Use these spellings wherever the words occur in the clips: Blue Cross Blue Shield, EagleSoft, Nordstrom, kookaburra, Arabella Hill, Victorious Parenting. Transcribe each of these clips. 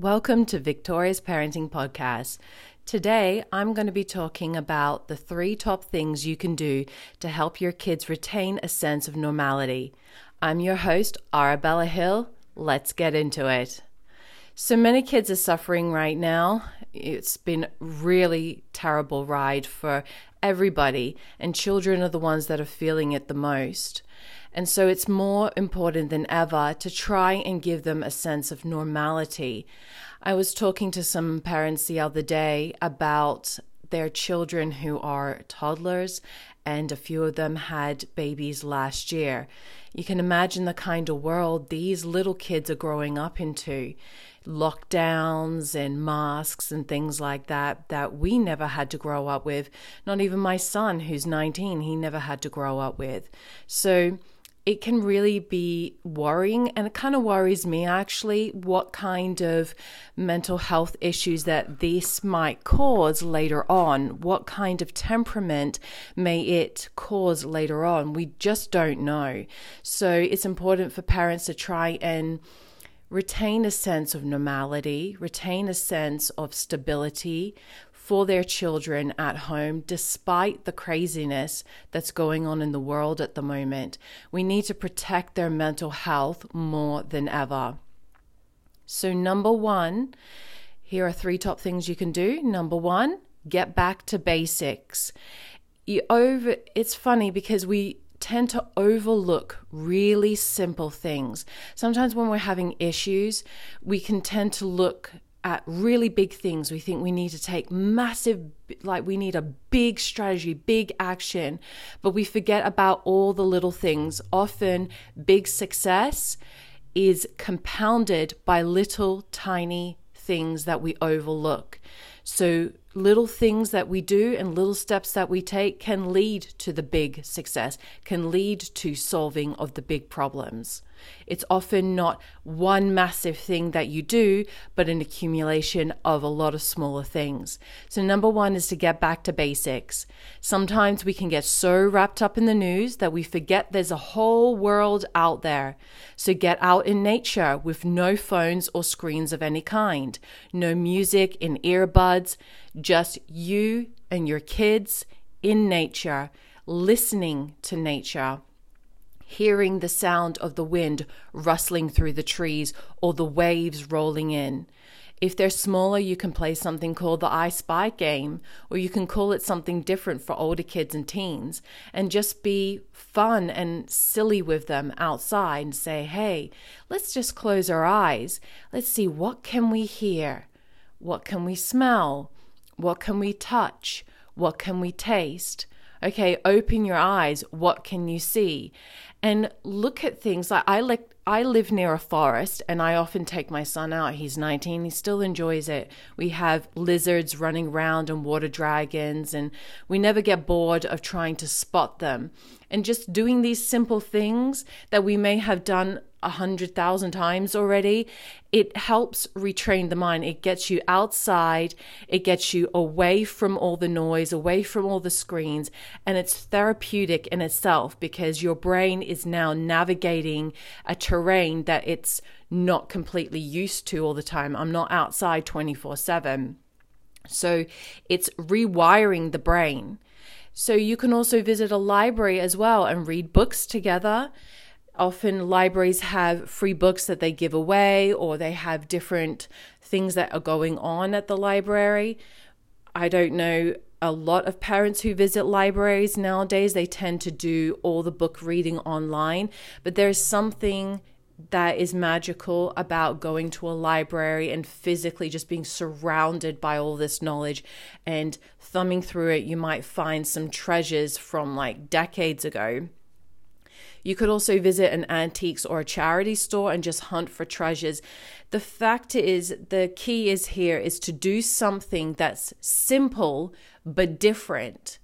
Welcome to Victorious Parenting Podcast. Today, I'm going to be talking about the 3 top things you can do to help your kids retain a sense of normality. I'm your host, Arabella Hill. Let's get into it. So many kids are suffering right now. It's been a really terrible ride for everybody, and children are the ones that are feeling it the most. And so it's more important than ever to try and give them a sense of normality. I was talking to some parents the other day about their children who are toddlers, and a few of them had babies last year. You can imagine the kind of world these little kids are growing up into. Lockdowns and masks and things like that we never had to grow up with. Not even my son, who's 19, he never had to grow up with. So it can really be worrying, and it kind of worries me actually what kind of mental health issues that this might cause later on. What kind of temperament may it cause later on? We just don't know. So it's important for parents to try and retain a sense of normality, retain a sense of stability for their children at home, despite the craziness that's going on in the world at the moment. We need to protect their mental health more than ever. So number 1, here are 3 top things you can do. Number 1, get back to basics. It's funny because we tend to overlook really simple things. Sometimes when we're having issues, we can tend to look at really big things. We think we need to take we need a big strategy, big action, but we forget about all the little things. Often big success is compounded by little tiny things that we overlook. So little things that we do and little steps that we take can lead to the big success, can lead to solving of the big problems. It's often not one massive thing that you do, but an accumulation of a lot of smaller things. So number 1 is to get back to basics. Sometimes we can get so wrapped up in the news that we forget there's a whole world out there. So get out in nature with no phones or screens of any kind, no music in earbuds, just you and your kids in nature, listening to nature. Hearing the sound of the wind rustling through the trees or the waves rolling in. If they're smaller, you can play something called the I Spy game, or you can call it something different for older kids and teens, and just be fun and silly with them outside and say, hey, let's just close our eyes. Let's see, what can we hear? What can we smell? What can we touch? What can we taste? Okay, open your eyes. What can you see? And look at things. I live near a forest, and I often take my son out. He's 19. He still enjoys it. We have lizards running around and water dragons, and we never get bored of trying to spot them. And just doing these simple things that we may have done 100,000 times already, it helps retrain the mind. It gets you outside, it gets you away from all the noise, away from all the screens, and it's therapeutic in itself because your brain is now navigating a terrain that it's not completely used to all the time. I'm not outside 24/7. So it's rewiring the brain. So you can also visit a library as well and read books together. Often libraries have free books that they give away, or they have different things that are going on at the library. I don't know a lot of parents who visit libraries nowadays. They tend to do all the book reading online, but there's something that is magical about going to a library and physically just being surrounded by all this knowledge and thumbing through it. You might find some treasures from decades ago. You could also visit an antiques or a charity store and just hunt for treasures. The fact is, the key is here is to do something that's simple but different.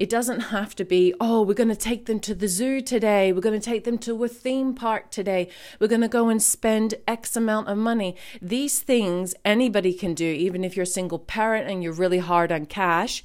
It doesn't have to be, we're going to take them to the zoo today. We're going to take them to a theme park today. We're going to go and spend X amount of money. These things anybody can do, even if you're a single parent and you're really hard on cash.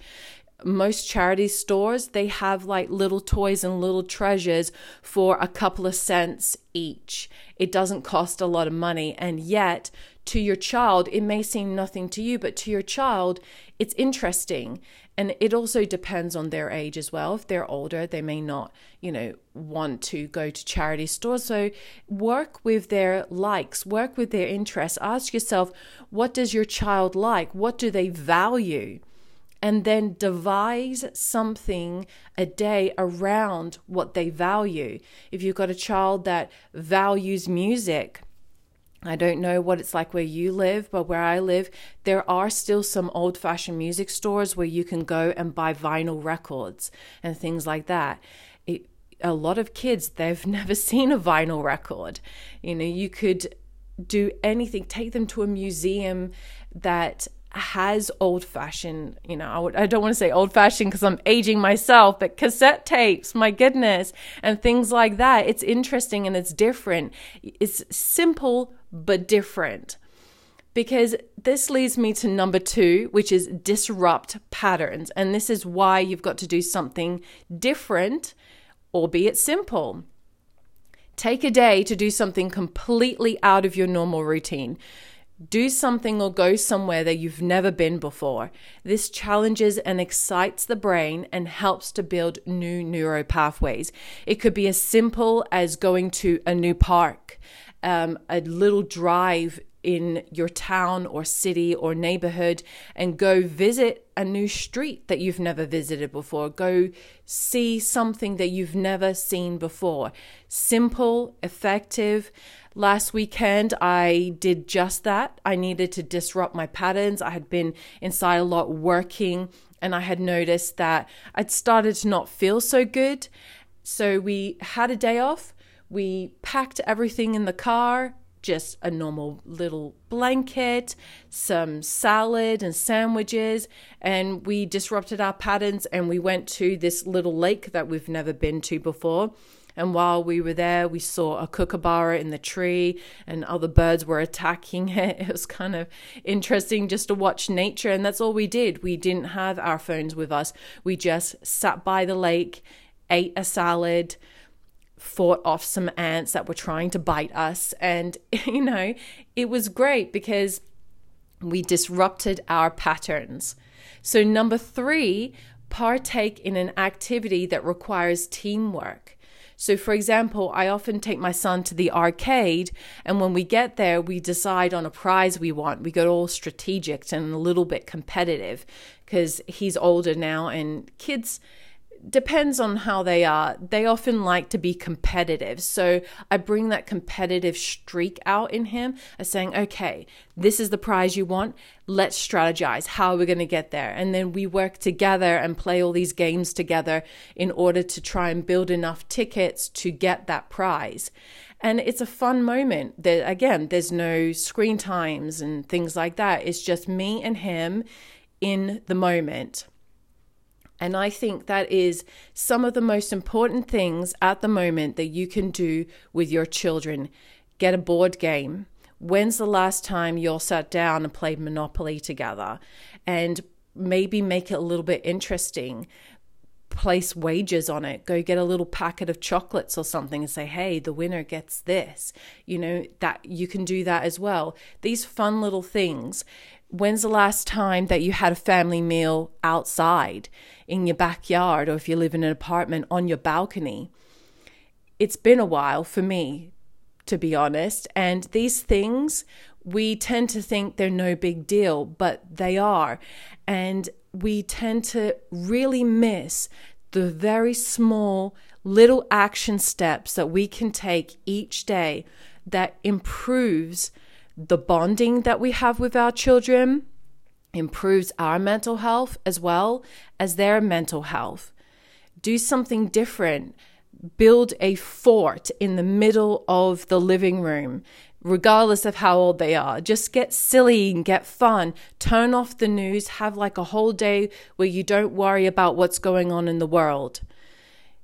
most charity stores, they have like little toys and little treasures for a couple of cents each. It doesn't cost a lot of money. And yet to your child, it may seem nothing to you, but to your child, it's interesting. And it also depends on their age as well. If they're older, they may not, want to go to charity stores. So work with their likes, work with their interests. Ask yourself, what does your child like? What do they value? And then devise something a day around what they value. If you've got a child that values music, I don't know what it's like where you live, but where I live, there are still some old-fashioned music stores where you can go and buy vinyl records and things like that. A lot of kids, they've never seen a vinyl record. You could do anything. Take them to a museum that has old-fashioned, I don't want to say old-fashioned because I'm aging myself, but cassette tapes, my goodness, and things like that. It's interesting and it's different. It's simple but different. Because this leads me to number 2, which is disrupt patterns. And this is why you've got to do something different, albeit simple. Take a day to do something completely out of your normal routine. Do something or go somewhere that you've never been before. This challenges and excites the brain and helps to build new neuro pathways. It could be as simple as going to a new park, a little drive in your town or city or neighborhood, and go visit a new street that you've never visited before. Go see something that you've never seen before. Simple, effective. Last weekend, I did just that. I needed to disrupt my patterns. I had been inside a lot working, and I had noticed that I'd started to not feel so good. So we had a day off. We packed everything in the car, just a normal little blanket, some salad and sandwiches, and we disrupted our patterns, and we went to this little lake that we've never been to before. And while we were there, we saw a kookaburra in the tree and other birds were attacking it. It was kind of interesting just to watch nature. And that's all we did. We didn't have our phones with us. We just sat by the lake, ate a salad, fought off some ants that were trying to bite us. And, it was great because we disrupted our patterns. So number 3, partake in an activity that requires teamwork. So for example, I often take my son to the arcade, and when we get there, we decide on a prize we want. We get all strategic and a little bit competitive because he's older now, and kids, depends on how they are. They often like to be competitive. So I bring that competitive streak out in him as saying, okay, this is the prize you want. Let's strategize. How are we going to get there? And then we work together and play all these games together in order to try and build enough tickets to get that prize. And it's a fun moment. Again, there's no screen times and things like that. It's just me and him in the moment. And I think that is some of the most important things at the moment that you can do with your children. Get a board game. When's the last time you all sat down and played Monopoly together? And maybe make it a little bit interesting. Place wagers on it. Go get a little packet of chocolates or something and say, hey, the winner gets this. That you can do that as well. These fun little things. When's the last time that you had a family meal outside in your backyard, or if you live in an apartment, on your balcony? It's been a while for me, to be honest. And these things, we tend to think they're no big deal, but they are. And we tend to really miss the very small little action steps that we can take each day that improves the bonding that we have with our children, improves our mental health as well as their mental health. Do something different. Build a fort in the middle of the living room, regardless of how old they are. Just get silly and get fun. Turn off the news. Have like a whole day where you don't worry about what's going on in the world.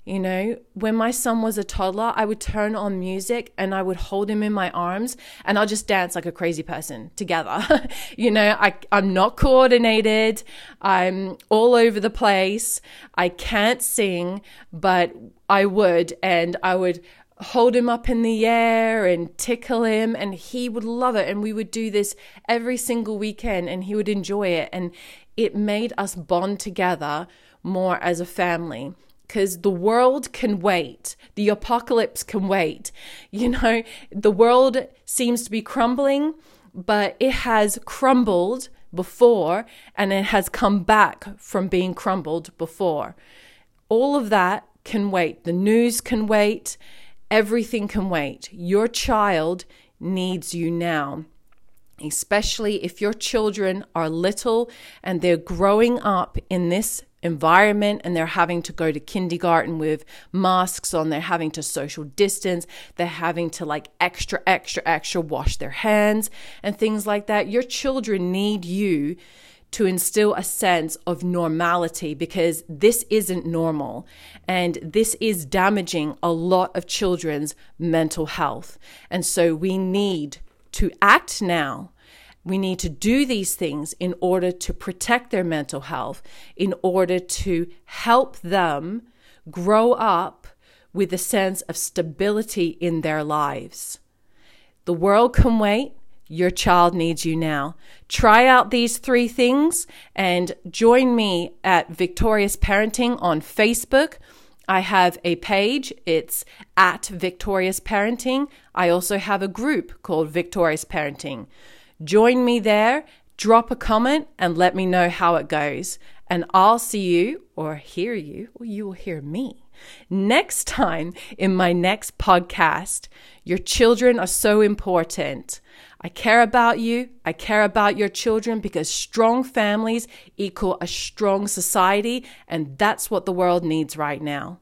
You know, when my son was a toddler, I would turn on music and I would hold him in my arms and I'll just dance like a crazy person together. You know, I'm not coordinated. I'm all over the place. I can't sing, but I would. And I would hold him up in the air and tickle him, and he would love it. And we would do this every single weekend and he would enjoy it. And it made us bond together more as a family. Because the world can wait. The apocalypse can wait. You know, the world seems to be crumbling, but it has crumbled before and it has come back from being crumbled before. All of that can wait. The news can wait. Everything can wait. Your child needs you now, especially if your children are little and they're growing up in this environment and they're having to go to kindergarten with masks on, they're having to social distance, they're having to like extra wash their hands and things like that. Your children need you to instill a sense of normality, because this isn't normal and this is damaging a lot of children's mental health. And so we need to act now. We need to do these things in order to protect their mental health, in order to help them grow up with a sense of stability in their lives. The world can wait. Your child needs you now. Try out these three things and join me at Victorious Parenting on Facebook. I have a page, it's at Victorious Parenting. I also have a group called Victorious Parenting. Join me there, drop a comment, and let me know how it goes. And I'll see you, or hear you, or you will hear me next time in my next podcast. Your children are so important. I care about you. I care about your children, because strong families equal a strong society, and that's what the world needs right now.